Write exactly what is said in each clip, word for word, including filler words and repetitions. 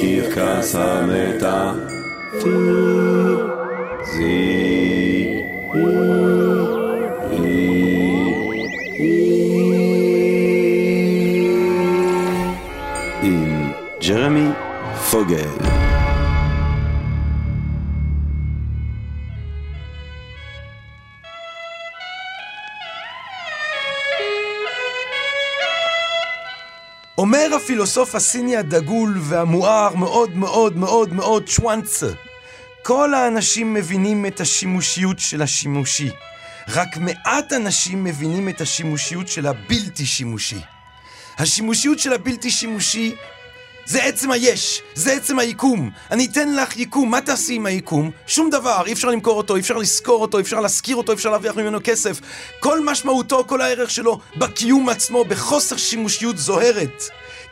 קרקס המתה זי עם ג'רמי פוגל. אומר הפילוסוף הסיני הדגול והמואר מאוד מאוד מאוד מאוד שוואנצה, כל האנשים מבינים את השימושיות של השימושי, רק מעט אנשים מבינים את השימושיות של הבלתי שימושי. השימושיות של הבלתי שימושי זה עצם היש, זה עצם היקום. אני אתן לך יקום, מה תעשי עם היקום? שום דבר, אי אפשר למכור אותו, אי אפשר לזכור אותו, אי אפשר להזכיר אותו, אי אפשר להרוויח ממנו כסף. כל משמעותו, כל הערך שלו, בקיום עצמו, בחוסר שימושיות זוהרת.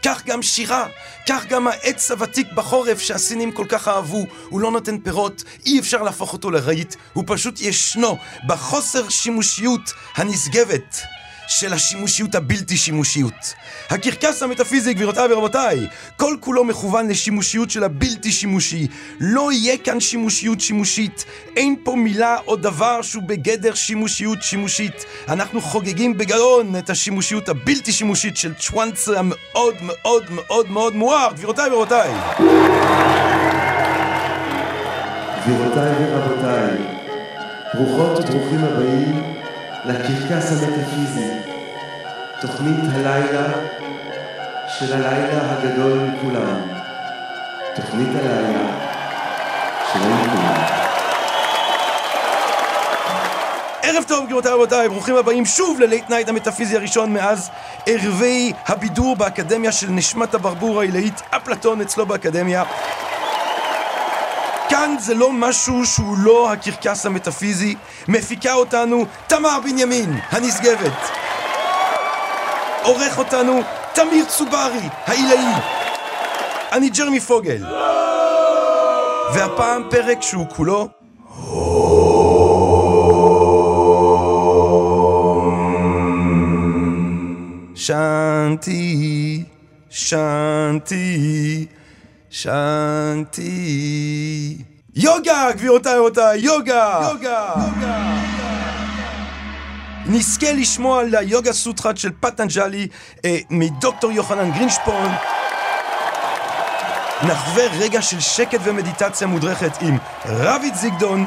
כך גם שירה, כך גם העץ הוותיק בחורף שהסינים כל כך אהבו, הוא לא נותן פירות, אי אפשר להפוך אותו לרהיט, הוא פשוט ישנו בחוסר שימושיות הנשגבת של השימושיות הבלתי שימושיות. הקרקס המטאפיזי, גבירותיי ורבותיי, כל כולו מכוון לשימושיות של הבלתי שימושי. לא יהיה כאן שימושיות שימושית. אין פה מילה או דבר שהוא בגדר שימושיות שימושית. אנחנו חוגגים בגאון את השימושיות הבלתי שימושית של צ'ואנצה המאוד מאוד מאוד מאוד מואר. גבירותיי ורבותיי. גבירותיי ורבותיי, ברוכות וברוכים הבאים לקרקס המטאפיזי, תוכנית הלילה של הלילה הגדול מכולם, תוכנית הלילה של הלילה. ערב טוב גבירותיי ורבותיי, ברוכים הבאים שוב ללייט נייט המטאפיזי הראשון מאז ערבי הבידור באקדמיה של נשמת הברבור העילאית אפלטון אצלו באקדמיה. כאן זה לא משהו שהוא לא הקרקס המטאפיזי, מפיקה אותנו תמר בנימין, הנשגבת. עורך אותנו תמיר צוברי, העילאי. אני ג'רמי פוגל. והפעם פרק שהוא כולו שנתי, שנתי, שנתי. יוגה, גבירותיי ורבותיי, יוגה. יוגה. נזכה לשמוע על היוגה סוטרה של פטנג'לי אה, מדוקטור יוחנן גרינשפון. נחווה רגע של שקט ומדיטציה מודרכת עם רביד זיגדון.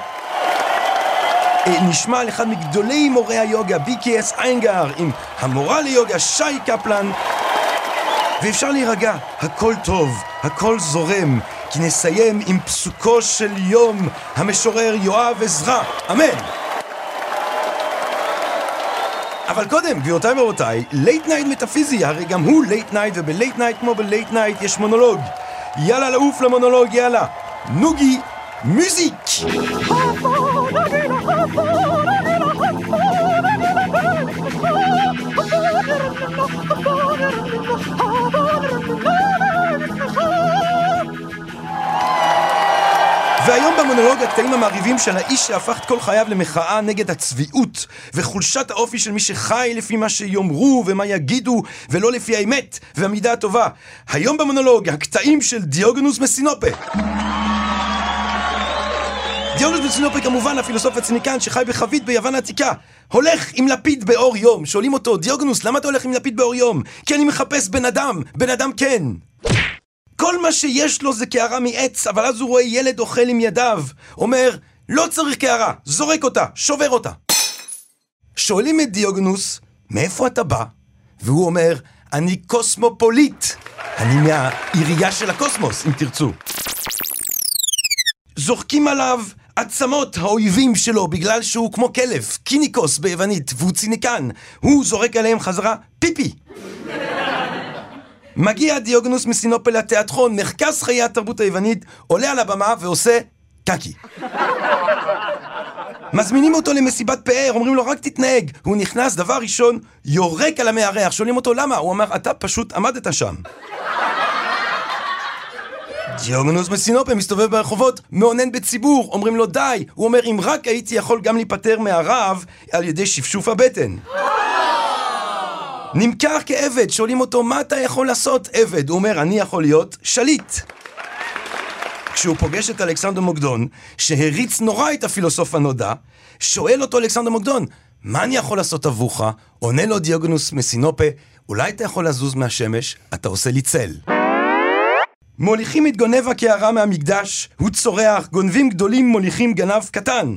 אה, נשמע על אחד מגדולי מורי היוגה, בי קיי אס איינגר, עם המורה ליוגה שי קפלן. ואפשר להירגע, הכל טוב, הכל זורם, כי נסיים עם פסוקו של יום המשורר יואב עזרא, אמן. אבל קודם, גבירותיי ורבותיי, לייט נייט מטאפיזי, הרי גם הוא לייט נייט, ובלייט נייט כמו בלייט נייט יש מונולוג. יאללה לעוף למונולוג, יאללה. נוגי, מוזיק. והיום במונולוג הקטעים המעריבים של האיש שהפך את כל חייו למחאה נגד הצביעות וחולשת האופי של מי שחי לפי מה שיאמרו ומה יגידו ולא לפי האמת והמידה הטובה. היום במונולוג הקטעים של דיוגנוס מסינופה. דיוגנוס מסינופה, כמובן הפילוסוף הציניקן שחי בחבית ביוון העתיקה, הולך עם לפיד באור יום. שואלים אותו, דיוגנוס, למה אתה הולך עם לפיד באור יום? כי אני מחפש בן אדם, בן אדם כן. כל מה שיש לו זה קערה מעץ, אבל אז הוא רואה ילד אוכל עם ידיו. אומר, לא צריך קערה, זורק אותה, שובר אותה. שואלים את דיוגנוס, מאיפה אתה בא? והוא אומר, אני קוסמופוליט. אני מהעירייה של הקוסמוס, אם תרצו. זורקים עליו עצמות האויבים שלו, בגלל שהוא כמו כלב, קיניקוס ביוונית, והוא ציניקן. הוא זורק עליהם חזרה פיפי. מגיע דיוגנוס מסינופה לתיאטרון, מרכז חיי התרבות היוונית, עולה על הבמה ועושה קקי. מזמינים אותו למסיבת פאר, אומרים לו רק תתנהג. הוא נכנס, דבר ראשון, יורק על המארח. שואלים אותו למה? הוא אמר, אתה פשוט עמדת שם. דיוגנוס מסינופה מסתובב ברחובות, מעונן בציבור, אומרים לו די. הוא אומר, אם רק הייתי יכול גם להיפטר מהרעב על ידי שפשוף הבטן. נמכר כעבד, שואלים אותו, מה אתה יכול לעשות עבד? הוא אומר, אני יכול להיות שליט. כשהוא פוגש את אלכסנדר מוקדון, שהריץ נורא את הפילוסוף הנודע, שואל אותו אלכסנדר מוקדון, מה אני יכול לעשות עבורך? עונה לו דיוגנוס מסינופה, אולי אתה יכול לזוז מהשמש, אתה עושה לי צל. מוליכים את גונב הקערה מהמקדש, הוא צורח, גונבים גדולים מוליכים גנב קטן.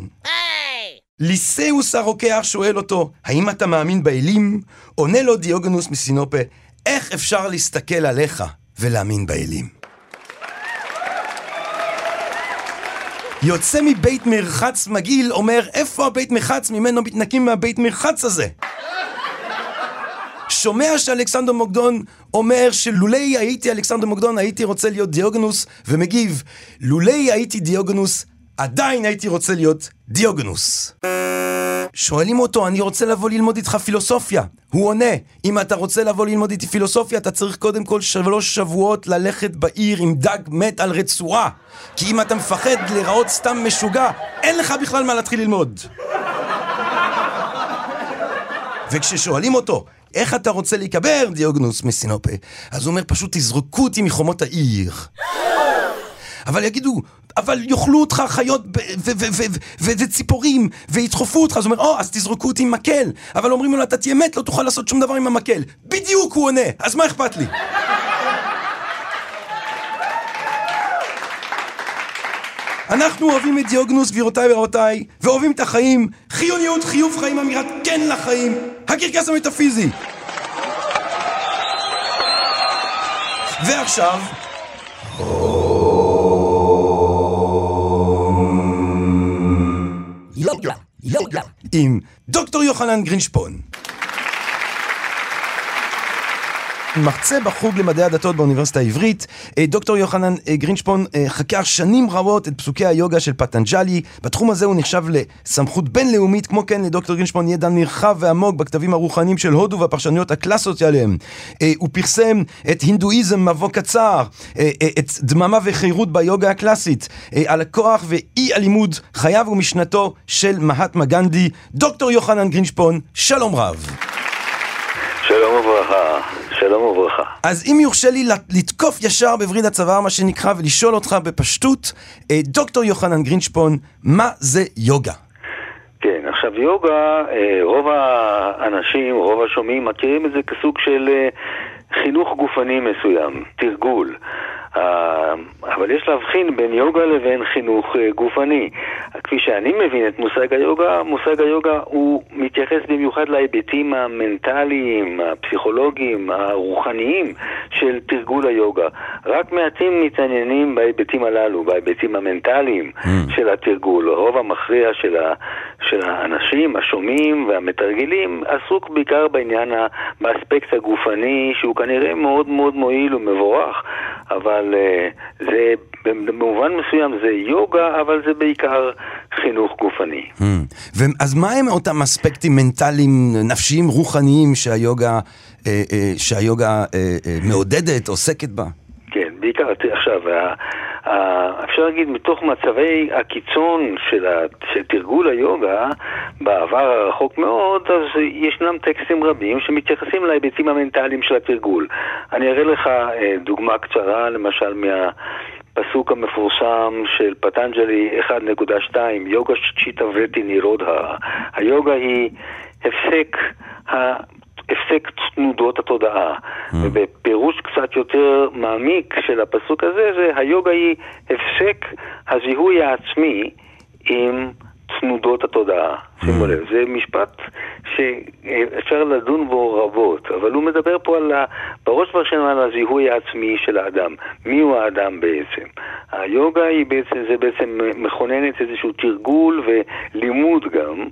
ליסאוס הרוקח שואל אותו, האם אתה מאמין באלים? עונה לו דיוגנוס מסינופה, איך אפשר להסתכל עליך ולהאמין באלים? יוצא מבית מרחץ מגעיל, אומר, איפה הבית מרחץ? ממנו מתנקים מהבית מרחץ הזה. שומע שאלכסנדר מוקדון אומר שלולי הייתי אלכסנדר מוקדון, הייתי רוצה להיות דיוגנוס, ומגיב, לולי הייתי דיוגנוס, עדיין הייתי רוצה להיות דיוגנוס. שואלים אותו, אני רוצה לבוא ללמוד איתך פילוסופיה. הוא עונה, אם אתה רוצה לבוא ללמוד איתי פילוסופיה, אתה צריך קודם כל שלוש שבועות ללכת בעיר עם דג מת על רצועה. כי אם אתה מפחד לראות סתם משוגע, אין לך בכלל מה להתחיל ללמוד. וכששואלים אותו, איך אתה רוצה להיקבר, דיוגנוס מסינופה? אז הוא אומר, פשוט תזרקו אותי מחומות העיר. אבל יגידו, אבל יאכלו אותך חיות וציפורים, וידחופו אותך. אז הוא אומר, או, אז תזרקו אותי עם מקל. אבל אומרים לו, אתה תהיה מת, לא תוכל לעשות שום דבר עם המקל. בדיוק הוא עונה, אז מה אכפת לי? אנחנו אוהבים את דיוגנוס, גבירותיי ורבותיי, ואוהבים את החיים. חיוניות, חיוב חיים, אמירת כן לחיים. הקרקס המטאפיזי. ועכשיו... יוגה, יוגה, עם דוקטור יוחנן גרינשפון. מרצה בחוג למדעי הדתות באוניברסיטה העברית. דוקטור יוחנן גרינשפון חקר שנים רבות את פסוקי היוגה של פטנג'לי. בתחום הזה הוא נחשב לסמכות בינלאומית, כמו כן לדוקטור גרינשפון ידע נרחב ועמוק בכתבים הרוחניים של הודו והפרשנויות הקלאסיות עליהם. הוא פרסם את הינדואיזם מבוא קצר, את דממה וחירות ביוגה הקלאסית, על הכוח ואי הלימוד, חייו ומשנתו של מהטמה גנדי. דוקטור יוחנן גרינשפון, שלום רב. שלום וברכה. שלום וברכה. אז אם יורשה לי לתקוף ישר בבריד הצוואר, מה שנקרא, ולשאול אותך בפשטות, דוקטור יוחנן גרינשפון, מה זה יוגה? כן, עכשיו יוגה, רוב האנשים, רוב השומעים, מכירים את זה כסוג של חינוך גופני מסוים, תרגול. אבל יש להבחין בין יוגה לבין חינוך גופני. כפי שאני מבין את מושג היוגה, מושג היוגה הוא מתייחס במיוחד להיבטים המנטליים, הפסיכולוגיים, הרוחניים של תרגול היוגה. רק מעטים מתעניינים בהיבטים הללו, בהיבטים המנטליים של התרגול. הרוב המכריע של ה... של האנשים, השומעים והמתרגלים, עסוק בעיקר בעניין, באספקט הגופני, שהוא כנראה מאוד מאוד מועיל ומבורך, אבל זה במובן מסוים זה יוגה, אבל זה בעיקר חינוך גופני. אז מה הם אותם אספקטים מנטליים, נפשיים, רוחניים שהיוגה, שהיוגה מעודדת, עוסקת בה? כן, בעיקר עכשיו, אפשר להגיד, מתוך מצבי הקיצון של, ה, של תרגול היוגה, בעבר הרחוק מאוד, אז ישנם טקסטים רבים שמתייחסים להיבטים המנטליים של התרגול. אני אראה לך אה, דוגמה קצרה, למשל מהפסוק המפורסם של פטנג'לי אחת נקודה שתיים, יוגה צ'יטה וטי נירודה. היוגה היא הפסק ה... הפסק תנודות התודעה. Mm. ובפירוש קצת יותר מעמיק של הפסוק הזה, זה היוגה היא הפסק הזיהוי העצמי עם תנודות התודעה. Mm. שימו לב, זה משפט שאפשר לדון בו רבות, אבל הוא מדבר פה על ה... בראש ובראשונה על הזיהוי העצמי של האדם. מי הוא האדם בעצם? היוגה היא בעצם, זה בעצם מכוננת איזשהו תרגול ולימוד גם,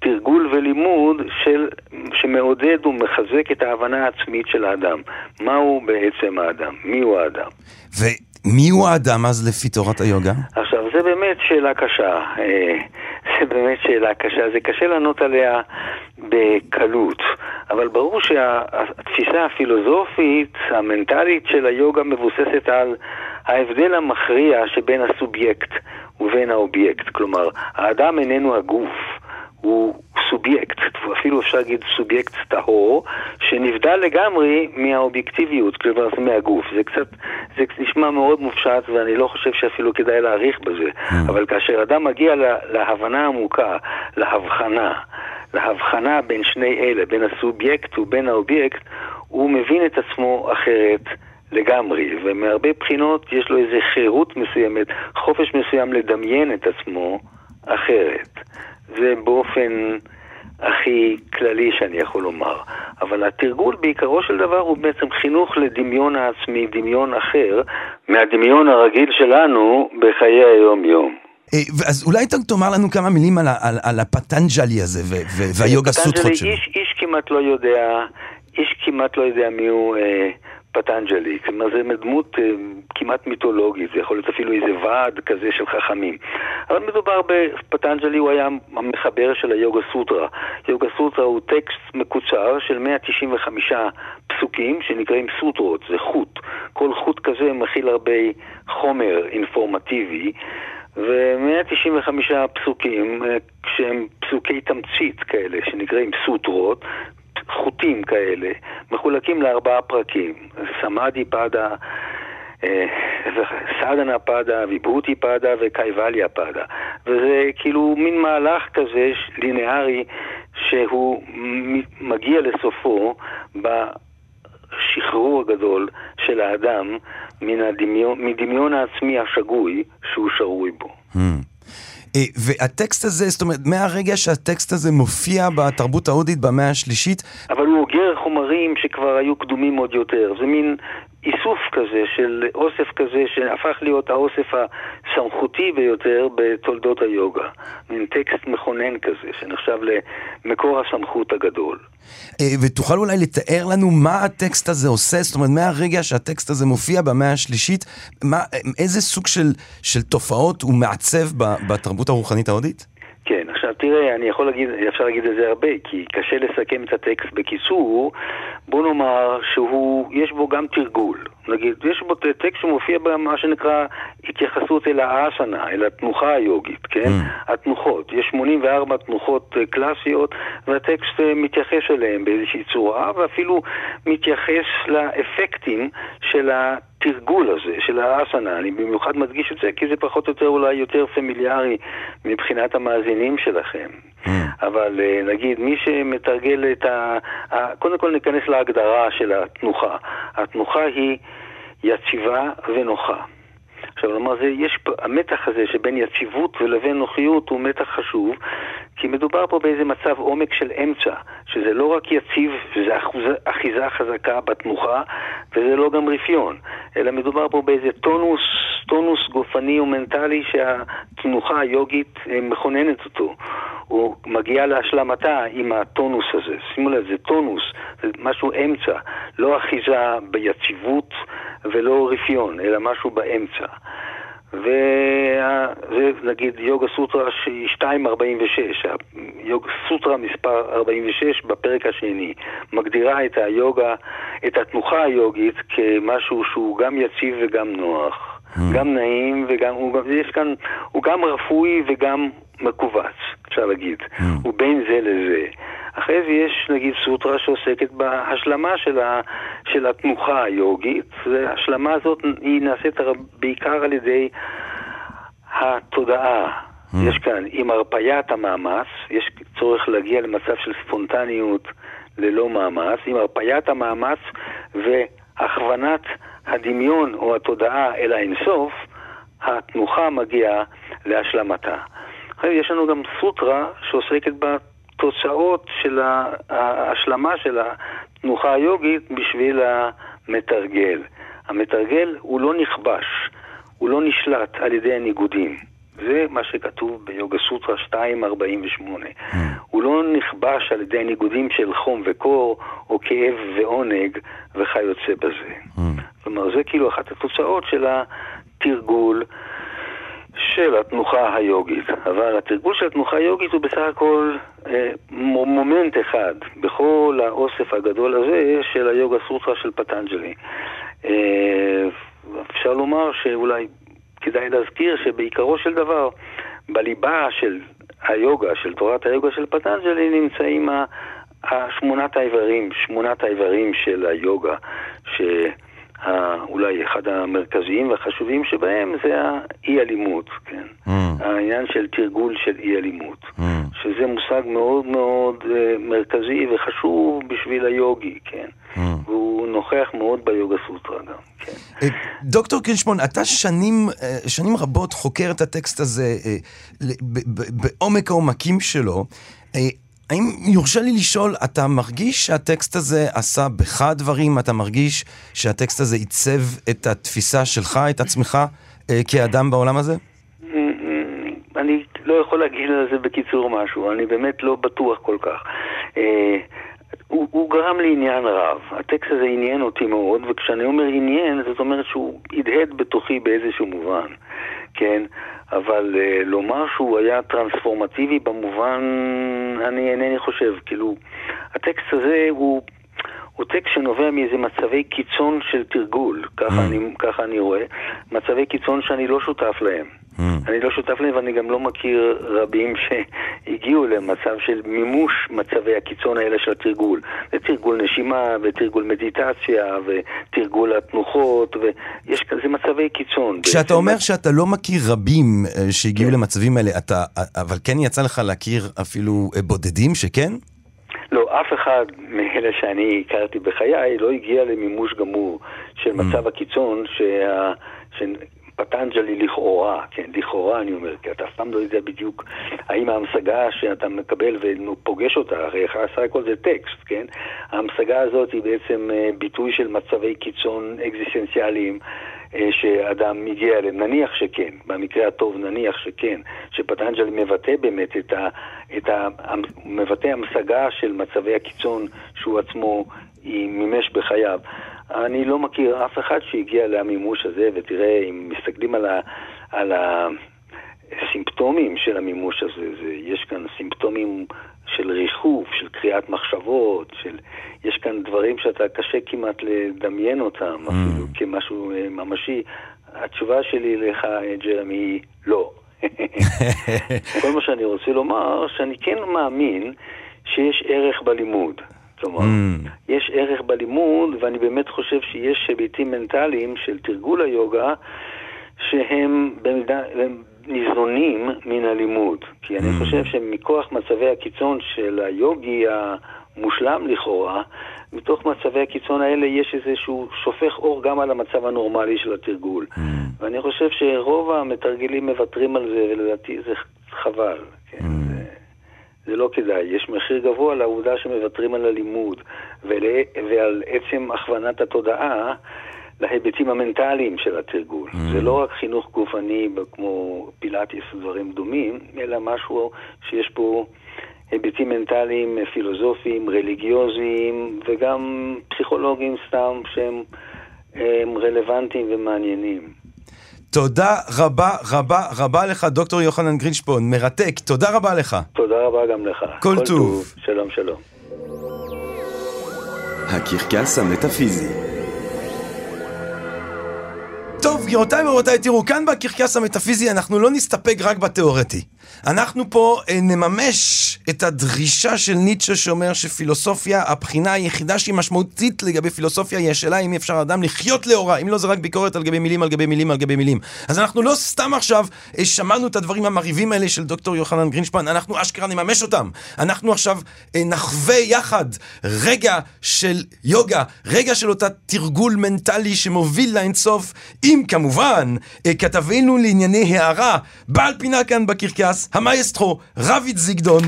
תרגול ולימוד של, שמעודד ומחזק את ההבנה העצמית של האדם. מהו בעצם האדם? מי הוא האדם? ומי הוא האדם אז לפי תורת היוגה? עכשיו, זה באמת שאלה קשה. זה באמת שאלה קשה. זה קשה לענות עליה בקלות. אבל ברור שהתפיסה הפילוסופית, המנטלית של היוגה מבוססת על ההבדל המכריע שבין הסובייקט ובין האובייקט. כלומר, האדם איננו הגוף. הוא סובייקט, אפילו אפשר להגיד סובייקט טהור, שנבדל לגמרי מהאובייקטיביות, כלומר מהגוף. זה קצת, זה נשמע מאוד מופשט, ואני לא חושב שאפילו כדאי להעריך בזה. אבל כאשר אדם מגיע להבנה עמוקה, להבחנה, להבחנה בין שני אלה, בין הסובייקט ובין האובייקט, הוא מבין את עצמו אחרת לגמרי, ומהרבה בחינות יש לו איזו חירות מסוימת, חופש מסוים לדמיין את עצמו אחרת. זה באופן הכי כללי שאני יכול לומר. אבל התרגול בעיקרו של דבר הוא בעצם חינוך לדמיון העצמי, דמיון אחר, מהדמיון הרגיל שלנו בחיי היום-יום. אז אולי תאמר לנו כמה מילים על, על, על הפטנג'לי הזה ו, ו, והיוגה סוטרות שלו. איש, איש כמעט לא יודע, איש כמעט לא יודע מי הוא אה, פטנג'לי. כלומר, זה מדמות אה, כמעט מיתולוגית, זה יכול להיות אפילו איזה ועד כזה של חכמים. אבל מדובר בפטנג'לי, הוא היה המחבר של היוגה סוטרה. יוגה סוטרה הוא טקסט מקוצר של מאה תשעים וחמישה פסוקים שנקראים סוטרות, זה חוט. כל חוט כזה מכיל הרבה חומר אינפורמטיבי, ו-מאה תשעים וחמישה פסוקים, כשהם פסוקי תמצית כאלה, שנקראים סוטרות, חוטים כאלה, מחולקים לארבעה פרקים. סמאדי פאדה, סאדנה פאדה, ויבהותי פאדה וקייבליה פאדה. וזה כאילו מין מהלך כזה, לינארי, שהוא מגיע לסופו בשחרור הגדול של האדם, מן הדמיון, מדמיון העצמי השגוי שהוא שרוי בו. Hmm. והטקסט הזה, זאת אומרת, מהרגע שהטקסט הזה מופיע בתרבות ההודית במאה השלישית, אבל הוא אוגר חומרים שכבר היו קדומים עוד יותר. זה מין איסוף כזה, של אוסף כזה, שהפך להיות האוסף הסמכותי ביותר בתולדות היוגה. מין טקסט מכונן כזה, שנחשב למקור הסמכות הגדול. ותוכל אולי לתאר לנו מה הטקסט הזה עושה, זאת אומרת, מהרגע שהטקסט הזה מופיע במאה השלישית, מה, איזה סוג של, של תופעות הוא מעצב בתרבות הרוחנית ההודית? כן, עכשיו תראה, אני יכול להגיד, אפשר להגיד את זה הרבה, כי קשה לסכם את הטקסט בקיצור. בוא נאמר שהוא, יש בו גם תרגול. נגיד, יש בו טקסט שמופיע במה שנקרא התייחסות אל האסנה, אל התנוחה היוגית, כן? Mm. התנוחות. יש שמונים וארבע תנוחות קלאסיות, והטקסט מתייחס אליהם באיזושהי צורה, ואפילו מתייחס לאפקטים של התנוחה. התרגול הזה של האסנה, אני במיוחד מדגיש את זה, כי זה פחות או יותר אולי יותר פמיליארי מבחינת המאזינים שלכם. Mm. אבל נגיד, מי שמתרגל את ה... קודם כל ניכנס להגדרה של התנוחה. התנוחה היא יציבה ונוחה. עכשיו, לומר, זה, יש, המתח הזה שבין יציבות ולבין נוחיות הוא מתח חשוב, כי מדובר פה באיזה מצב עומק של אמצע, שזה לא רק יציב, שזה אחיזה חזקה בתנוחה, וזה לא גם רפיון, אלא מדובר פה באיזה טונוס, טונוס גופני ומנטלי שהתנוחה היוגית מכוננת אותו. הוא מגיע להשלמתה עם הטונוס הזה. שימו לב, זה טונוס, זה משהו אמצע, לא אחיזה ביציבות ולא רפיון, אלא משהו באמצע. וזה נגיד יוגה סוטרה מאתיים ארבעים ושש, יוגה סוטרה מספר ארבעים ושש בפרק השני, מגדירה את היוגה, את התנוחה היוגית כמשהו שהוא גם יציב וגם נוח, mm. גם נעים וגם, הוא, יש כאן, הוא גם רפוי וגם מקובץ, אפשר להגיד, mm. הוא בין זה לזה. אחרי זה יש נגיד סוטרה שעוסקת בהשלמה של, ה, של התנוחה היוגית, וההשלמה הזאת היא נעשית בעיקר על ידי התודעה. Mm. יש כאן, עם הרפיית המאמץ, יש צורך להגיע למצב של ספונטניות ללא מאמץ, עם הרפיית המאמץ והכוונת הדמיון או התודעה אל האינסוף, התנוחה מגיעה להשלמתה. אחרי יש לנו גם סוטרה שעוסקת בתנוחה, תוצאות של ההשלמה של התנוחה היוגית בשביל המתרגל. המתרגל הוא לא נכבש, הוא לא נשלט על ידי הניגודים. זה מה שכתוב ביוגה סוטרה מאתיים ארבעים ושמונה. Mm. הוא לא נכבש על ידי הניגודים של חום וקור, או כאב ועונג, וכיוצא בזה. Mm. זאת אומרת, זה כאילו אחת התוצאות של התרגול של התנוחה היוגית. אבל התרגול של התנוחה היוגית הוא בסך הכל אה, מומנט אחד בכל האוסף הגדול הזה של היוגה סוטרה של פטנג'לי. אה, אפשר לומר שאולי כדאי להזכיר שבעיקרו של דבר, בליבה של היוגה, של תורת היוגה של פטנג'לי, נמצאים ה- שמונת האיברים, שמונת האיברים של היוגה, ש... אולי אחד המרכזיים והחשובים שבהם זה האי-אלימות, כן? Mm. העניין של תרגול של אי-אלימות, mm. שזה מושג מאוד מאוד מרכזי וחשוב בשביל היוגי, כן? Mm. והוא נוכח מאוד ביוגה סוטרה גם, כן? דוקטור גרינשפון, אתה שנים, שנים רבות חוקר את הטקסט הזה בעומק העומקים שלו. האם יורשה לי לשאול, אתה מרגיש שהטקסט הזה עשה בך דברים? אתה מרגיש שהטקסט הזה עיצב את התפיסה שלך, את עצמך, כאדם בעולם הזה? אני לא יכול להגיד על זה בקיצור משהו, אני באמת לא בטוח כל כך. הוא, הוא גרם לעניין רב. הטקסט הזה עניין אותי מאוד, וכשאני אומר עניין, זאת אומרת שהוא ידהד בתוכי באיזשהו מובן. כן, אבל uh, לומר שהוא היה טרנספורמטיבי במובן, אני אינני חושב, כאילו, הטקסט הזה הוא, הוא טקסט שנובע מאיזה מצבי קיצון של תרגול, ככה, mm. אני, ככה אני רואה, מצבי קיצון שאני לא שותף להם. Mm. אני לא שותף להם ואני גם לא מכיר רבים שהגיעו למצב של מימוש מצבי הקיצון האלה של התרגול. זה תרגול נשימה ותרגול מדיטציה ותרגול התנוחות ויש כזה מצבי קיצון. כשאתה אומר שאתה לא מכיר רבים שהגיעו למצבים האלה, אתה, אבל כן יצא לך להכיר אפילו בודדים שכן? לא, אף אחד מאלה שאני הכרתי בחיי לא הגיע למימוש גמור של מצב הקיצון שה... פטנג'לי לכאורה, כן, לכאורה אני אומר, כי אתה סתם לא יודע בדיוק האם ההמשגה שאתה מקבל ופוגש אותה, הרי אחרי כל זה טקסט, כן? ההמשגה הזאת היא בעצם ביטוי של מצבי קיצון אקזיסטנציאליים שאדם מגיע אליהם, נניח שכן, במקרה הטוב נניח שכן, שפטנג'לי מבטא באמת את ה... את ה... מבטא המשגה של מצבי הקיצון שהוא עצמו מימש בחייו. אני לא מכיר אף אחד שהגיע למימוש הזה, ותראה, אם מסתכלים על ה, על הסימפטומים של המימוש הזה, זה, יש כאן סימפטומים של ריחוף, של קריאת מחשבות, של, יש כאן דברים שאתה קשה כמעט לדמיין אותם, mm. אפילו כמשהו ממשי. התשובה שלי לך, ג'רמי, לא. כל מה שאני רוצה לומר, שאני כן מאמין שיש ערך בלימוד. כלומר, mm. יש ערך בלימוד, ואני באמת חושב שיש היבטים מנטליים של תרגול היוגה, שהם במידה, הם ניזונים מן הלימוד. כי אני mm. חושב שמכוח מצבי הקיצון של היוגי המושלם לכאורה, מתוך מצבי הקיצון האלה יש איזשהו שופך אור גם על המצב הנורמלי של התרגול. Mm. ואני חושב שרוב המתרגלים מבטרים על זה, ולדעתי זה חבל. כן. Mm. זה לא כדאי, יש מחיר גבוה לעובדה שמוותרים על הלימוד ולה... ועל עצם הכוונת התודעה להיבטים המנטליים של התרגול. Mm. זה לא רק חינוך גופני כמו פילאטיס ודברים דומים, אלא משהו שיש פה היבטים מנטליים, פילוסופיים, רליגיוזיים וגם פסיכולוגיים סתם שהם רלוונטיים ומעניינים. תודה רבה, רבה, רבה לך, דוקטור יוחנן גרינשפון, מרתק, תודה רבה לך. תודה רבה גם לך. כל טוב. שלום, שלום. הקרקס המטאפיזי. טוב, גבירותיי ורבותיי, תראו, כאן בקרקס המטאפיזי אנחנו לא נסתפק רק בתיאורטי. אנחנו פה נממש את הדרישה של ניטשה שאומר שפילוסופיה, הבחינה היחידה שהיא משמעותית לגבי פילוסופיה היא השאלה אם אפשר אדם לחיות לאורה, אם לא זה רק ביקורת על גבי מילים, על גבי מילים, על גבי מילים. אז אנחנו לא סתם עכשיו שמענו את הדברים המריבים האלה של דוקטור יוחנן גרינשפן, אנחנו אשכרה נממש אותם. אנחנו עכשיו נחווה יחד רגע של יוגה, רגע של אותה תרגול מנטלי שמוביל לאינסוף, אם כמובן כתבינו לענייני הערה, בעל פינה כאן בקרקס המאסטרו, רביד זיגדון.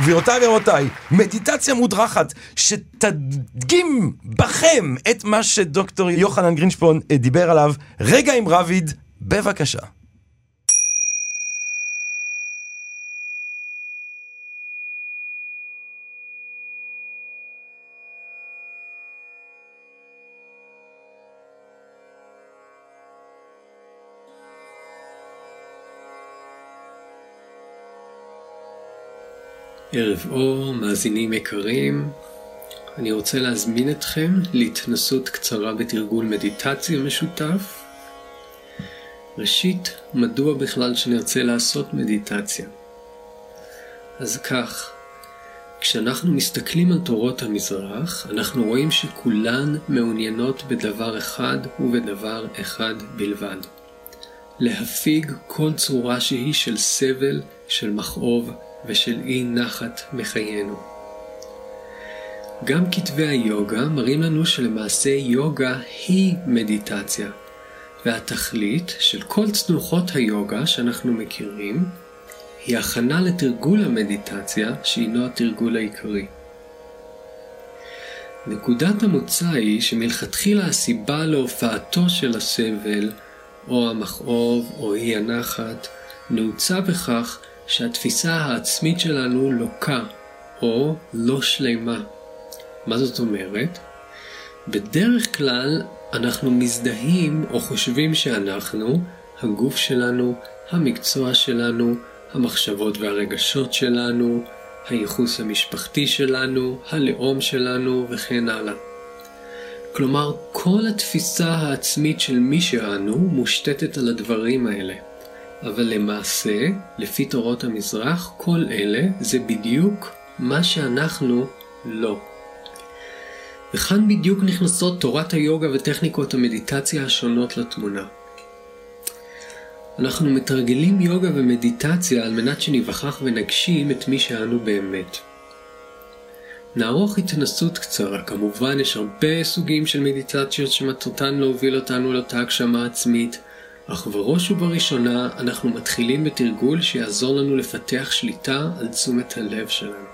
גבירותיי ורבותיי, מדיטציה מודרכת שתדגים בכם את מה שדוקטור יוחנן גרינשפון דיבר עליו. רגע עם רביד, בבקשה. ערב אור, מאזינים יקרים, אני רוצה להזמין אתכם להתנסות קצרה בתרגול מדיטציה משותף. ראשית, מדוע בכלל שנרצה לעשות מדיטציה? אז כך, כשאנחנו מסתכלים על תורות המזרח, אנחנו רואים שכולן מעוניינות בדבר אחד ובדבר אחד בלבד. להפיג כל צורה שהיא של סבל, של מחאוב ושל אי נחת מחיינו. גם כתבי היוגה מראים לנו שלמעשה יוגה היא מדיטציה, והתכלית של כל צנוחות היוגה שאנחנו מכירים היא הכנה לתרגול המדיטציה שהינו התרגול העיקרי. נקודת המוצא היא שמלכתחילה הסיבה להופעתו של הסבל או המחאוב או אי הנחת נעוצה בכך שהתפיסה העצמית שלנו לוקה או לא שלמה. מה זאת אומרת? בדרך כלל אנחנו מזדהים או חושבים שאנחנו, הגוף שלנו, המקצוע שלנו, המחשבות והרגשות שלנו, הייחוס המשפחתי שלנו, הלאום שלנו וכן הלאה. כלומר, כל התפיסה העצמית של מי שאנו מושתתת על הדברים האלה. אבל למעשה, לפי תורות המזרח, כל אלה זה בדיוק מה שאנחנו לא. וכאן בדיוק נכנסות תורת היוגה וטכניקות המדיטציה השונות לתמונה. אנחנו מתרגלים יוגה ומדיטציה על מנת שניווכח ונגשים את מי שאנו באמת. נערוך התנסות קצרה. כמובן יש הרבה סוגים של מדיטציות שמטרתן להוביל אותנו לאותה הגשמה עצמית, אך בראש ובראשונה אנחנו מתחילים בתרגול שיעזור לנו לפתח שליטה על תשומת הלב שלנו.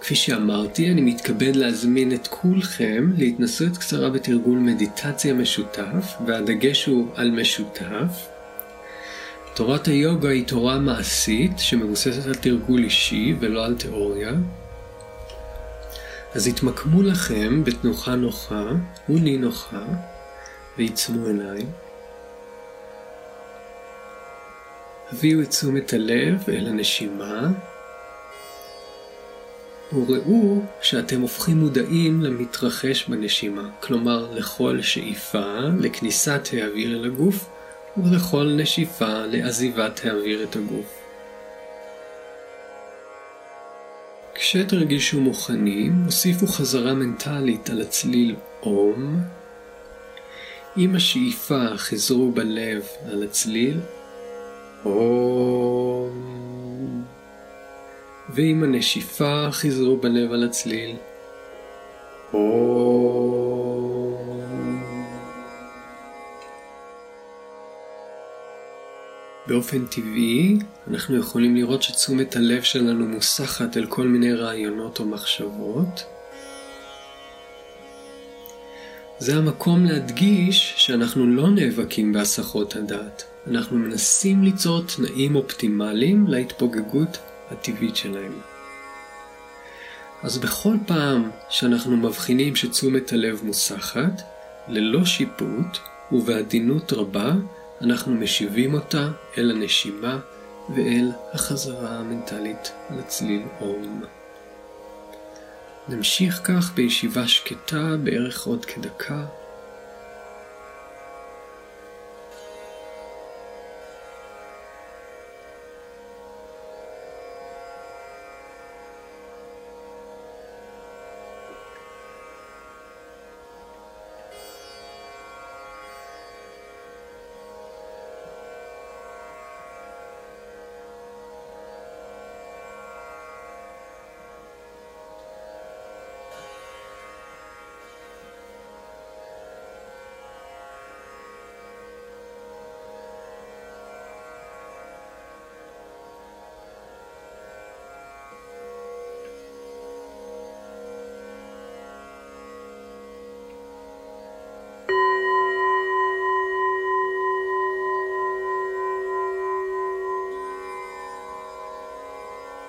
כפי שאמרתי, אני מתכבד להזמין את כולכם להתנסות קצרה בתרגול מדיטציה משותף, והדגש הוא על משותף. תורת היוגה היא תורה מעשית שמבוססת על תרגול אישי ולא על תיאוריה. אז התמקמו לכם בתנוחה נוחה ונינוחה ועיצמו עיניים. הביאו את תשומת הלב אל הנשימה. וראו שאתם הופכים מודעים למתרחש בנשימה, כלומר לכל שאיפה לכניסת האוויר אל הגוף ולכל נשיפה לעזיבת האוויר את הגוף. כשתרגישו מוכנים, הוסיפו חזרה מנטלית על הצליל אום. עם השאיפה חזרו בלב על הצליל אום. ועם הנשיפה חזרו בלב על הצליל. באופן טבעי, אנחנו יכולים לראות שתשומת הלב שלנו מוסחת אל כל מיני רעיונות או מחשבות. זה המקום להדגיש שאנחנו לא נאבקים בהסחות הדעת. אנחנו מנסים ליצור תנאים אופטימליים להתפוגגות הטבעית שלהם. אז בכל פעם שאנחנו מבחינים שתשומת הלב מוסחת, ללא שיפוט ובעדינות רבה, אנחנו משיבים אותה אל הנשימה ואל החזרה המנטלית לצליל אום. נמשיך כך בישיבה שקטה בערך עוד כדקה.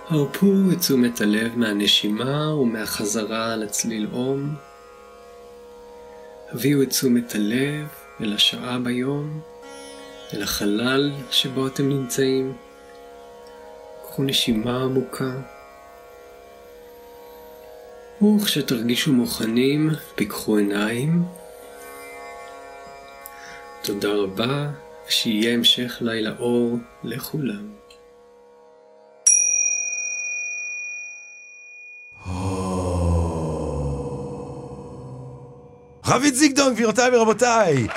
הרפו את תשומת הלב מהנשימה ומהחזרה על הצליל אום. הביאו את תשומת הלב אל השעה ביום, אל החלל שבו אתם נמצאים. קחו נשימה עמוקה. וכשתרגישו מוכנים, פיקחו עיניים. תודה רבה, ושיהיה המשך לילה אור לכולם. רביד זיגדון, גבירותיי ורבותיי.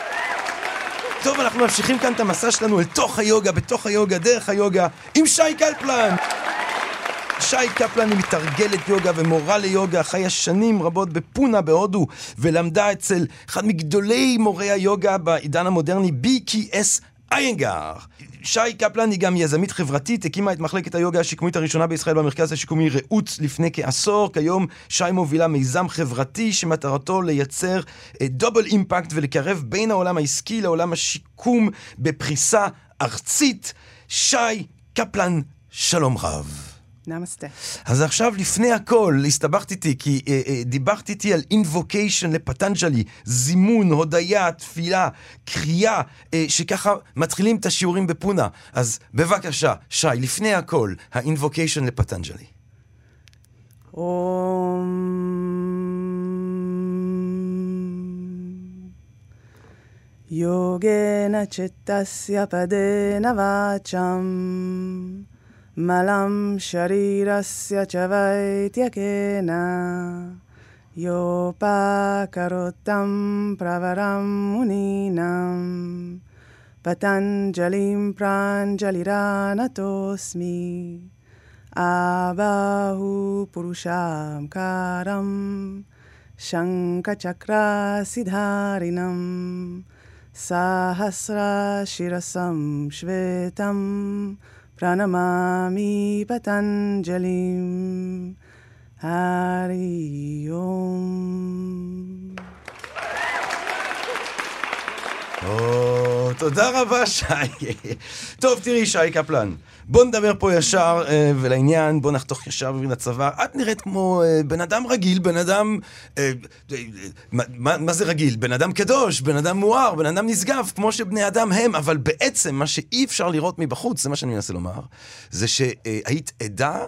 טוב, אנחנו ממשיכים כאן את המסע שלנו אל תוך היוגה, בתוך היוגה, דרך היוגה, עם שי קפלן. שי קפלן היא מתרגלת יוגה ומורה ליוגה, חיה שנים רבות בפונה בהודו, ולמדה אצל אחד מגדולי מורי היוגה בעידן המודרני, בי קיי אס איינגר. שי קפלן היא גם יזמית חברתית, הקימה את מחלקת היוגה השיקומית הראשונה בישראל במרכז השיקומי רעות לפני כעשור. כיום שי מובילה מיזם חברתי שמטרתו לייצר דובל אימפקט ולקרב בין העולם העסקי לעולם השיקום בפריסה ארצית. שי קפלן, שלום רב. נמסטה. אז עכשיו לפני הכל הסתבכת איתי, כי אה, אה, דיברת איתי על אינבוקיישן לפטנג'לי, זימון, הודיה, תפילה, קריאה, אה, שככה מתחילים את השיעורים בפונה. אז בבקשה, שי, לפני הכל, האינבוקיישן לפטנג'לי. יוגנה צ'טסיה פדנה ואצ'ם מלם שרירסיה צ'וויתייקנה יופה קרותם פרברם מונינם פטנג'לים פרנג'לירנה תוסמי אבהו פורושם קרם שנקה צ'קרה סידהרינם סהסרה שירסם שוותם פרנמאמי פטנג'לים הריום. או, תודה רבה שי. טוב, תראי שי קפלן, בוא נדבר פה ישר ולעניין, בוא נחתוך ישר ולצבא. את נראית כמו בן אדם רגיל, בן אדם, מה זה רגיל? בן אדם קדוש, בן אדם מואר, בן אדם נשגב, כמו שבני אדם הם, אבל בעצם מה שאי אפשר לראות מבחוץ, זה מה שאני מנסה לומר, זה שהיית עדה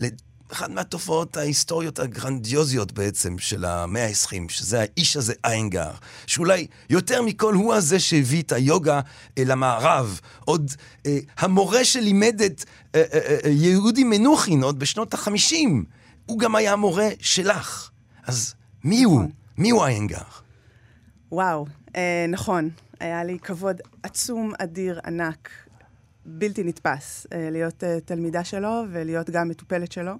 לאחד מהתופעות ההיסטוריות הגרנדיוזיות בעצם של המאה ה-עשרים, שזה האיש הזה איינגר, שאולי יותר מכל הוא הזה שהביא את היוגה למערב, עוד אה, המורה שלימד את אה, אה, אה, יהודי מנוחין עוד בשנות ה-חמישים, הוא גם היה המורה שלך. אז מי נכון. הוא? מי הוא איינגר? וואו, אה, נכון, היה לי כבוד עצום, אדיר, ענק, בלתי נתפס, להיות תלמידה שלו ולהיות גם מטופלת שלו.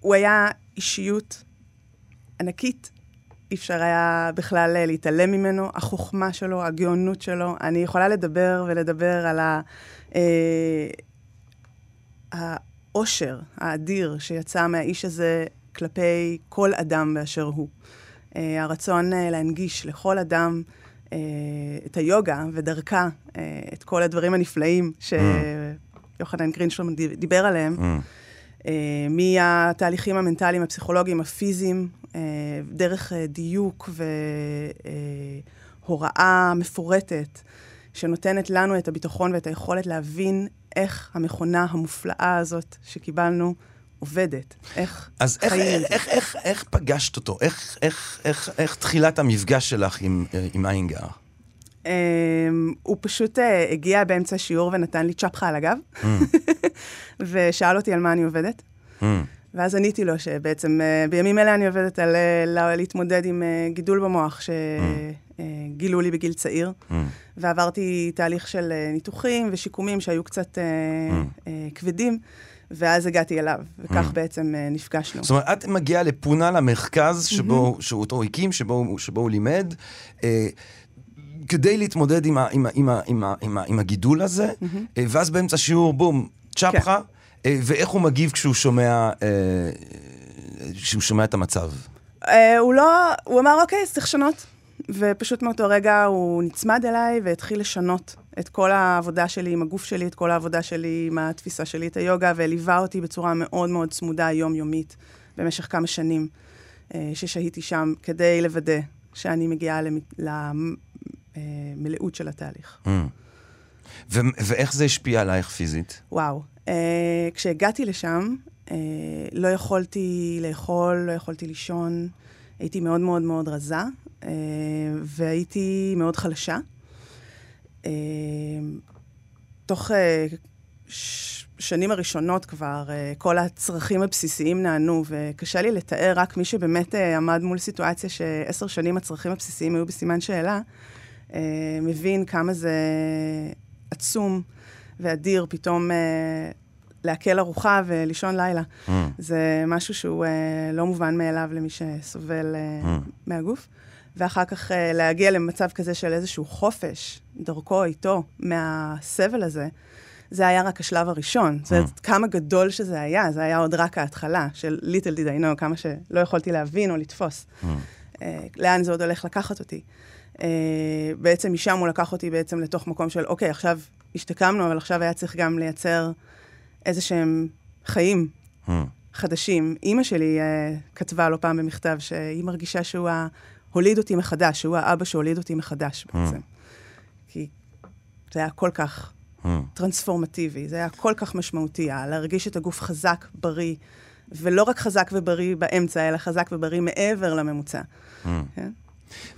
הוא היה אישיות ענקית, אי אפשר היה בכלל להתעלם ממנו, החוכמה שלו, הגאונות שלו. אני יכולה לדבר ולדבר על העושר האדיר שיצא מהאיש הזה כלפי כל אדם באשר הוא. הרצון להנגיש לכל אדם את היוגה ודרכה, את כל הדברים הנפלאים שיוחנן גרינשפון דיבר עליהם, מהתהליכים המנטליים, הפסיכולוגיים, הפיזיים, דרך דיוק והוראה מפורטת, שנותנת לנו את הביטחון ואת היכולת להבין איך המכונה המופלאה הזאת שקיבלנו עובדת, איך אז איך, איך, איך, איך פגשת אותו? איך, איך, איך, איך תחילת המפגש שלך עם, עם איינגר? Um, הוא פשוט uh, הגיע באמצע שיעור ונתן לי צ'פחה על הגב, mm. ושאל אותי על מה אני עובדת, mm. ואז עניתי לו שבעצם uh, בימים אלה אני עובדת על uh, להתמודד עם uh, גידול במוח שגילו mm. uh, לי בגיל צעיר, mm. ועברתי תהליך של uh, ניתוחים ושיקומים שהיו קצת uh, mm. uh, כבדים, ואז הגעתי אליו, וכך בעצם נפגשנו. זאת אומרת, את מגיעה לפונה למרכז שבו, שהוא אותו הקים, שבו, שבו הוא לימד, כדי להתמודד עם ה, עם ה, עם ה, עם ה, עם ה, עם הגידול הזה, ואז באמצע שיעור, בום, צ'פחה, ואיך הוא מגיב כשהוא שומע, כשהוא שומע את המצב? הוא לא, הוא אמר, "אוקיי, צריך שנות." ופשוט מאותו רגע הוא נצמד אליי והתחיל לשנות את כל העבודה שלי עם הגוף שלי, את כל העבודה שלי עם התפיסה שלי, את היוגה, וליווה אותי בצורה מאוד מאוד צמודה, יומיומית, במשך כמה שנים ששהיתי שם, כדי לוודא שאני מגיעה למלאות של התהליך. ואיך זה השפיע עלייך פיזית? וואו, כשהגעתי לשם, לא יכולתי לאכול, לא יכולתי לישון, הייתי מאוד מאוד מאוד רזה, והייתי מאוד חלשה. תוך השנים הראשונות כבר, כל הצרכים הבסיסיים נענו, וקשה לי לתאר רק מי שבאמת עמד מול סיטואציה שעשר שנים הצרכים הבסיסיים היו בסימן שאלה, מבין כמה זה עצום ואדיר פתאום להקל ארוחה ולישון לילה. Mm. זה משהו שהוא לא מובן מאליו למי שסובל mm. מהגוף. ואחר כך להגיע למצב כזה של איזשהו חופש, דרכו איתו, מהסבל הזה, זה היה רק השלב הראשון. זאת אומרת, כמה גדול שזה היה, זה היה עוד רק ההתחלה של little did I know, כמה שלא יכולתי להבין או לתפוס. לאן זה עוד הולך לקחת אותי. בעצם משם הוא לקח אותי בעצם לתוך מקום של, אוקיי, עכשיו השתקמנו, אבל עכשיו היה צריך גם לייצר איזה שהם חיים חדשים. אמא שלי כתבה לו פעם במכתב שהיא מרגישה שהוא הוליד אותי מחדש, שהוא האבא שהוליד אותי מחדש בעצם. כי זה היה כל כך טרנספורמטיבי, זה היה כל כך משמעותי, להרגיש את הגוף חזק, בריא, ולא רק חזק ובריא באמצע, אלא חזק ובריא מעבר לממוצע.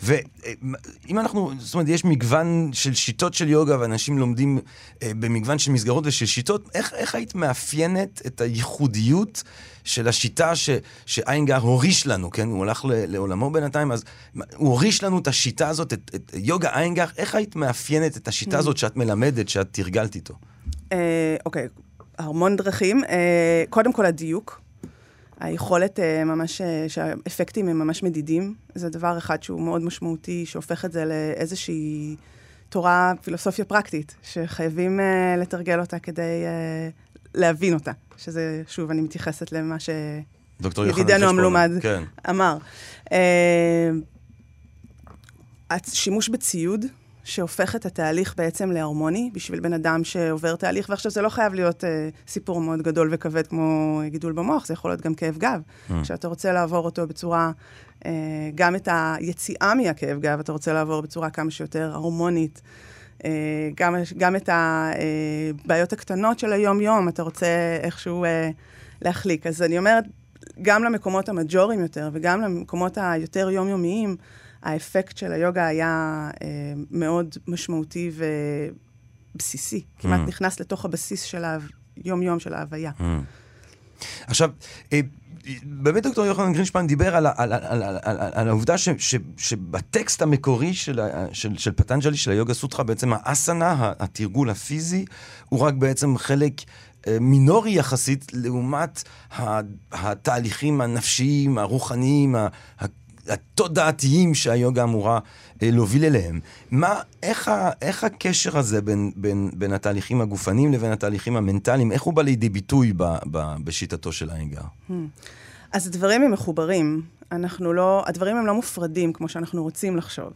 ואם אנחנו, זאת אומרת, יש מגוון של שיטות של יוגה, ואנשים לומדים במגוון של מסגרות ושל שיטות, איך היית מאפיינת את הייחודיות של השיטה שאיינגר הוריש לנו, כן? הוא הולך לעולמו בינתיים, אז הוא הוריש לנו את השיטה הזאת, את יוגה איינגר, איך היית מאפיינת את השיטה הזאת שאת מלמדת, שאת תרגלת איתו? אוקיי, המון דרכים. קודם כל הדיוק. היכולת ממש, שהאפקטים הם ממש מדידים, זה דבר אחד שהוא מאוד משמעותי, שהופך את זה לאיזושהי תורה, פילוסופיה פרקטית, שחייבים לתרגל אותה כדי להבין אותה, שזה, שוב, אני מתייחסת למה שידידנו המלומד אמר. השימוש בציוד, שהופך את התהליך בעצם להרמוני, בשביל בן אדם שעובר תהליך, ועכשיו זה לא חייב להיות אה, סיפור מאוד גדול וכבד כמו גידול במוח, זה יכול להיות גם כאב גב, mm. שאתה רוצה לעבור אותו בצורה, אה, גם את היציאה מהכאב גב, אתה רוצה לעבור בצורה כמה שיותר הרמונית, אה, גם, גם את הבעיות הקטנות של היום-יום, אתה רוצה איכשהו אה, להחליק. אז אני אומרת, גם למקומות המג'וריים יותר, וגם למקומות היותר יומיומיים, האפקט של היוגה היה אה, מאוד משמעותי ובסיסי. Mm. כמעט נכנס לתוך הבסיס של היום-יום של ההוויה. Mm. עכשיו, אה, באמת דוקטור יוחנן גרינשפן דיבר על, על, על, על, על, על העובדה ש, ש, שבטקסט המקורי של, של, של פטנג'לי, של היוגה סוטרה, בעצם האסנה, התרגול הפיזי, הוא רק בעצם חלק מינורי יחסית, לעומת התהליכים הנפשיים, הרוחניים, ה התודעתיים שהיוגה אמורה להוביל אליהם. מה, איך, איך הקשר הזה בין, בין, בין התהליכים הגופניים לבין התהליכים המנטליים, איך הוא בא לידי ביטוי ב, ב, בשיטתו של איינגר? אז הדברים הם מחוברים. אנחנו לא, הדברים הם לא מופרדים כמו שאנחנו רוצים לחשוב.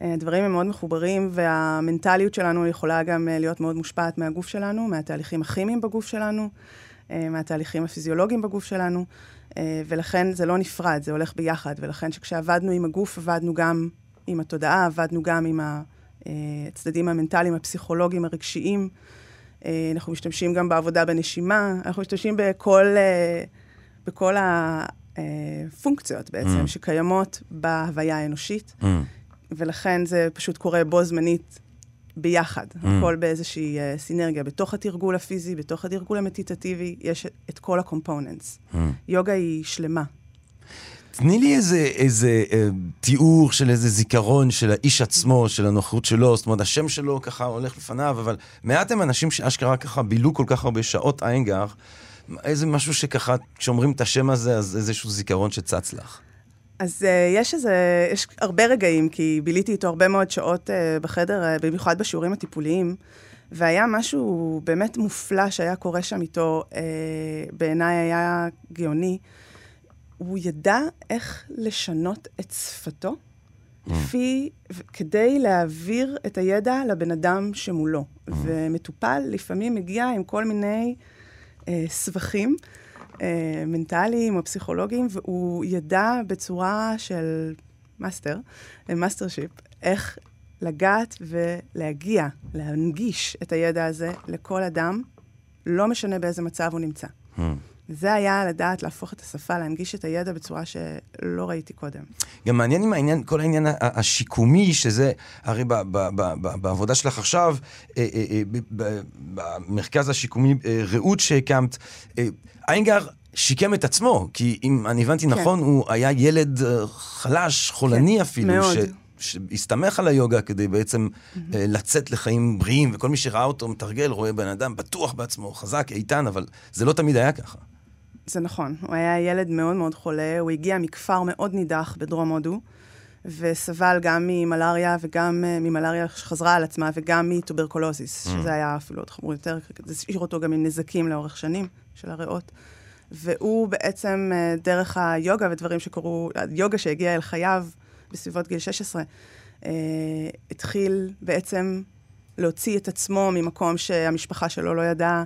הדברים הם מאוד מחוברים, והמנטליות שלנו יכולה גם להיות מאוד מושפעת מהגוף שלנו, מהתהליכים הכימיים בגוף שלנו, מהתהליכים הפיזיולוגיים בגוף שלנו. ולכן זה לא נפרד, זה הולך ביחד, ולכן שכשעבדנו עם הגוף, עבדנו גם עם התודעה, עבדנו גם עם הצדדים המנטליים, הפסיכולוגיים, הרגשיים, אנחנו משתמשים גם בעבודה בנשימה, אנחנו משתמשים בכל, בכל הפונקציות בעצם, mm. שקיימות בהוויה האנושית, mm. ולכן זה פשוט קורה בו זמנית ביחד, mm. הכל באיזושהי סינרגיה, בתוך התרגול הפיזי, בתוך התרגול המדיטטיבי, יש את כל הקומפוננטס. Mm. יוגה היא שלמה. תני לי איזה, איזה אה, תיאור של איזה זיכרון של האיש עצמו, של הנוכחות שלו, זאת אומרת, השם שלו ככה הולך לפניו, אבל מעטם אנשים שאשכרה ככה בילו כל כך הרבה שעות איינגר, איזה משהו שככה, כשאומרים את השם הזה, אז איזשהו זיכרון שצץ לך. אז uh, יש איזה, יש הרבה רגעים, כי ביליתי איתו הרבה מאוד שעות uh, בחדר, uh, במיוחד בשיעורים הטיפוליים, והיה משהו באמת מופלא שהיה קורה שם איתו, uh, בעיניי היה גאוני. הוא ידע איך לשנות את שפתו, mm. לפי, כדי להעביר את הידע לבן אדם שמולו. Mm. ומטופל לפעמים מגיע עם כל מיני uh, סבכים, מנטליים או פסיכולוגיים, והוא ידע בצורה של מאסטר, מאסטרשיפ, איך לגעת ולהגיע, להנגיש את הידע הזה לכל אדם, לא משנה באיזה מצב הוא נמצא. זה היה לדעת להפוך את השפה, להנגיש את הידע בצורה שלא ראיתי קודם. גם מעניין עם העניין, כל העניין השיקומי, שזה הרי ב, ב, ב, ב, בעבודה שלך עכשיו, אה, אה, ב, ב, במרכז השיקומי אה, רעות שהקמת, אה, איינגר שיקם את עצמו, כי אם אני הבנתי כן. נכון, הוא היה ילד חלש, חולני כן. אפילו, מאוד. ש... שהסתמך על היוגה כדי בעצם mm-hmm. לצאת לחיים בריאים, וכל מי שראה אותו מתרגל, רואה בן אדם בטוח בעצמו, חזק, איתן, אבל זה לא תמיד היה ככה. זה נכון, הוא היה ילד מאוד מאוד חולה, הוא הגיע מכפר מאוד נידח בדרום הודו, וסבל גם ממלריה, וגם ממלריה שחזרה על עצמה, וגם מטוברקולוזיס, mm-hmm. שזה היה אפילו עוד חמור יותר, זה השאיר אותו גם עם נזקים לאורך שנים של הריאות. והוא בעצם דרך היוגה ודברים שקוראו, היוגה שהגיעה אל חייו, בסביבות גיל שש עשרה, אה, התחיל בעצם להוציא את עצמו ממקום שהמשפחה שלו לא ידעה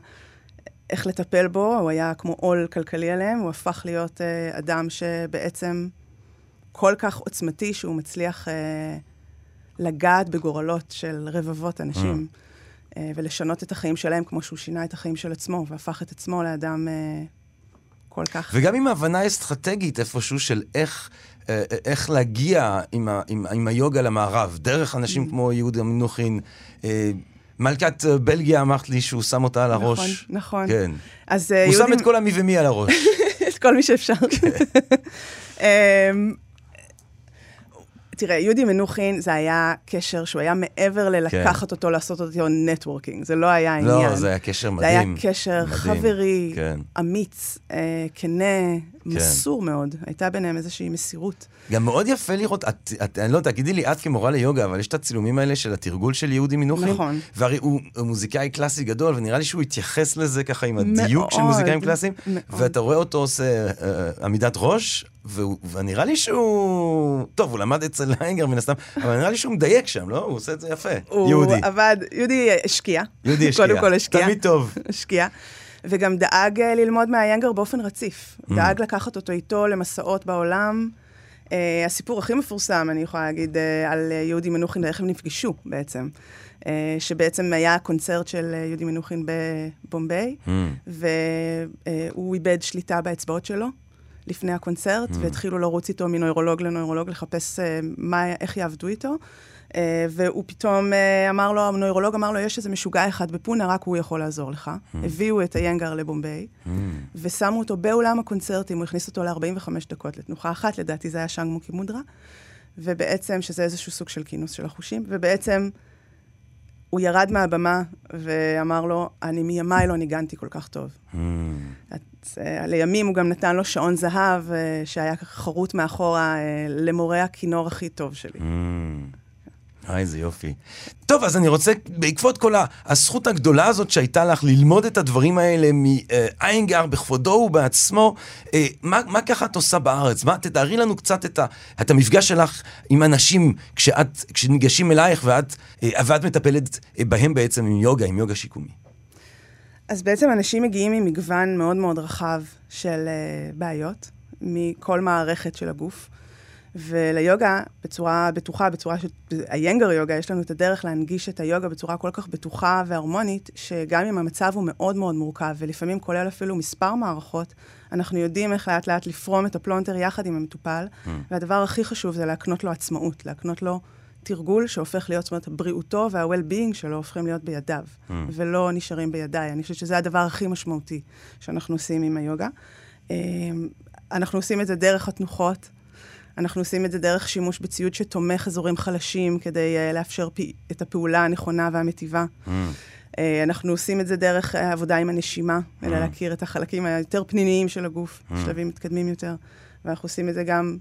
איך לטפל בו, הוא היה כמו עול כלכלי עליהם, הוא הפך להיות אה, אדם שבעצם כל כך עוצמתי, שהוא מצליח אה, לגעת בגורלות של רבבות אנשים, mm. אה, ולשנות את החיים שלהם כמו שהוא שינה את החיים של עצמו, והפך את עצמו לאדם אה, כל כך. וגם עם ההבנה אסטרטגית איפשהו של איך, איך להגיע עם, ה, עם, עם היוגה למערב, דרך אנשים mm. כמו יהודי מנוחין. אה, מלכת בלגיה אמרת לי שהוא שם אותה על הראש. נכון, נכון. כן. אז, הוא יהודים... שם את כל המי ומי על הראש. את כל מי שאפשר. תראה, יהודי מנוחין זה היה קשר שהוא היה מעבר ללקחת כן. אותו, לעשות אותו נטוורקינג, זה לא היה עניין. לא, זה היה קשר מדהים. זה היה קשר מדהים. חברי, כן. אמיץ, אה, כנה, כן. מסור מאוד. הייתה ביניהם איזושהי מסירות. גם מאוד יפה לראות, את, את, אני לא תגידי לי, את כמורה ליוגה, אבל יש את הצילומים האלה של התרגול של יהודי מנוחין. נכון. והרי הוא מוזיקאי קלאסי גדול, ונראה לי שהוא התייחס לזה ככה עם הדיוק מאוד, של מוזיקאים קלאסיים, מאוד. ואתה רואה אותו עושה אה, עמידת ראש, ונראה לי שהוא... טוב, הוא למד אצל איינגר מן הסתם, אבל נראה לי שהוא מדייק שם, לא? הוא עושה את זה יפה. יהודי. הוא עבד, יהודי השקיע. יהודי השקיע. קודם כל השקיע. תמיד טוב. השקיע. וגם דאג ללמוד מהאיינגר באופן רציף. דאג לקחת אותו איתו למסעות בעולם. הסיפור הכי מפורסם, אני יכולה להגיד, על יהודי מנוחין, איך הם נפגשו בעצם. שבעצם היה קונצרט של יהודי מנוחין בבומביי, והוא איבד שליטה באצבעות שלו. לפני הקונצרט, mm. והתחילו לרוץ איתו מנוירולוג לנוירולוג, לחפש uh, מה, איך יעבדו איתו, uh, והוא פתאום uh, אמר לו, הנוירולוג אמר לו, יש איזה משוגע אחד בפונה, רק הוא יכול לעזור לך. Mm. הביאו את איינגר לבומביי, mm. ושמו אותו באולם הקונצרטים, הוא הכניס אותו ל-ארבעים וחמש דקות לתנוחה אחת, לדעתי זה היה שאנג מוקי מודרה, ובעצם, שזה איזשהו סוג של כינוס של החושים, ובעצם, הוא ירד מהבמה ואמר לו, אני מימיי לא ניגנתי כל כך טוב. Mm. את, לימים הוא גם נתן לו שעון זהב, שהיה חרוט מאחורה למורה הכינור הכי טוב שלי. Mm. איזה יופי. טוב, אז אני רוצה, בעקבות כל הזכות הגדולה הזאת שהייתה לך, ללמוד את הדברים האלה מאיינגר, בכבודו ובעצמו, מה, מה ככה את עושה בארץ? מה, תתארי לנו קצת את, ה, את המפגש שלך עם אנשים, כשאת, כשניגשים אלייך ואת, ואת מטפלת בהם בעצם עם יוגה, עם יוגה שיקומי. אז בעצם אנשים מגיעים עם מגוון מאוד מאוד רחב של בעיות, מכל מערכת של הגוף. וליוגה, בצורה בטוחה, בצורה של איינגר יוגה, יש לנו את הדרך להנגיש את היוגה בצורה כל כך בטוחה והרמונית, שגם אם המצב הוא מאוד מאוד מורכב, ולפעמים כולל אפילו מספר מערכות, אנחנו יודעים איך לאט לאט לפרום את הפלונטר יחד עם המטופל, mm. והדבר הכי חשוב זה להקנות לו עצמאות, להקנות לו תרגול שהופך להיות, זאת אומרת, בריאותו וה-well-being שלו הופכים להיות בידיו, mm. ולא נשארים בידיי. אני חושבת שזה הדבר הכי משמעותי שאנחנו עושים עם היוגה. אנחנו עושים את זה דרך התנוחות, אנחנו עושים את זה דרך שימוש בציוד שתומך אזורים חלשים, כדי uh, לאפשר פי, את הפעולה הנכונה והמטיבה. Mm. Uh, אנחנו עושים את זה דרך uh, עבודה עם הנשימה, mm. אלא להכיר את החלקים היותר פניניים של הגוף, mm. שלבים מתקדמים יותר. ואנחנו עושים את זה גם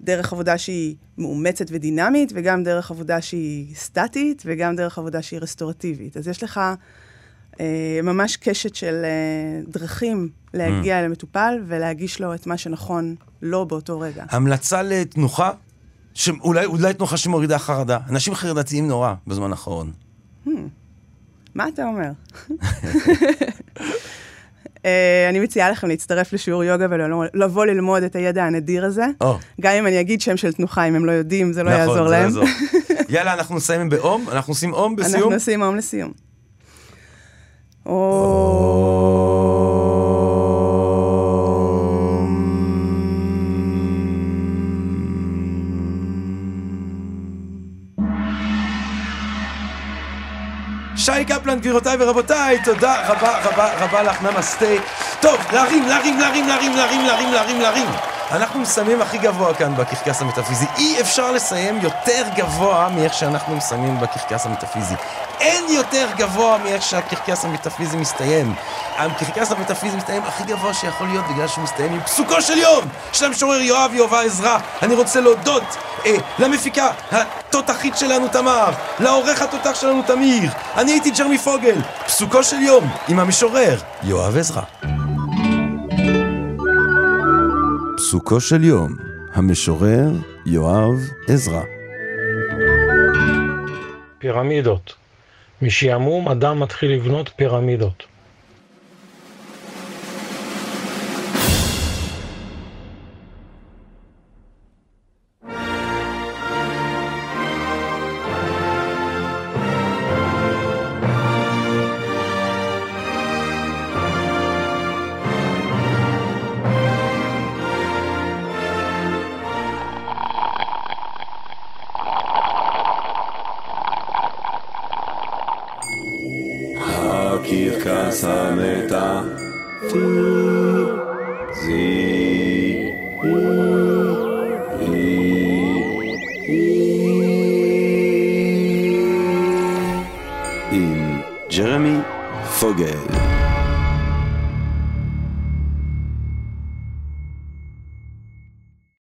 דרך עבודה שהיא מאומצת ודינמית, וגם דרך עבודה שהיא סטטית, וגם דרך עבודה שהיא רסטורטיבית. אז יש לך uh, ממש קשת של uh, דרכים, להגיע mm. למטופל ולהגיש לו את מה שנכון לא באותו רגע. המלצה לתנוחה, ש... אולי, אולי תנוחה שמורידה חרדה. אנשים חרדתיים נורא בזמן האחרון. Hmm. מה אתה אומר? uh, אני מציעה לכם להצטרף לשיעור יוגה ולבוא ללמוד את הידע הנדיר הזה. Oh. גם אם אני אגיד שם של תנוחה, אם הם לא יודעים, זה לא נכון, יעזור זה להם. יעזור. יאללה, אנחנו נסיים באום, אנחנו עושים אום בסיום. אנחנו עושים אום לסיום. או... Oh. Oh. שי קפלן, גבירותיי ורבותיי, תודה רבה רבה רבה לך, נמסטה. טוב, להרים, להרים, להרים, להרים, להרים, להרים, להרים, להרים. אנחנו מסיימים הכי גבוה כאן בקרקס המטאפיזי. אי אפשר לסיים יותר גבוה מאיך שאנחנו מסיימים בקרקס המטאפיזי. אין יותר גבוה מאיך שהקרקס המטאפיזי מסתיים. הקרקס המטאפיזי מסתיים הכי גבוה שיכול להיות, בגלל שהוא מסתיים עם פסוקו של יום, של המשורר יואב יובה עזרא. אני רוצה להודות אה, למפיקה התותחית שלנו תמר, לעורך התותח שלנו תמיר. אני הייתי ג'רמי פוגל, פסוקו של יום עם המשורר יואב עזרא. פסוקו של יום, המשורר יואב עזרא. פירמידות. משעמום אדם מתחיל לבנות פירמידות. ג'רמי פוגל.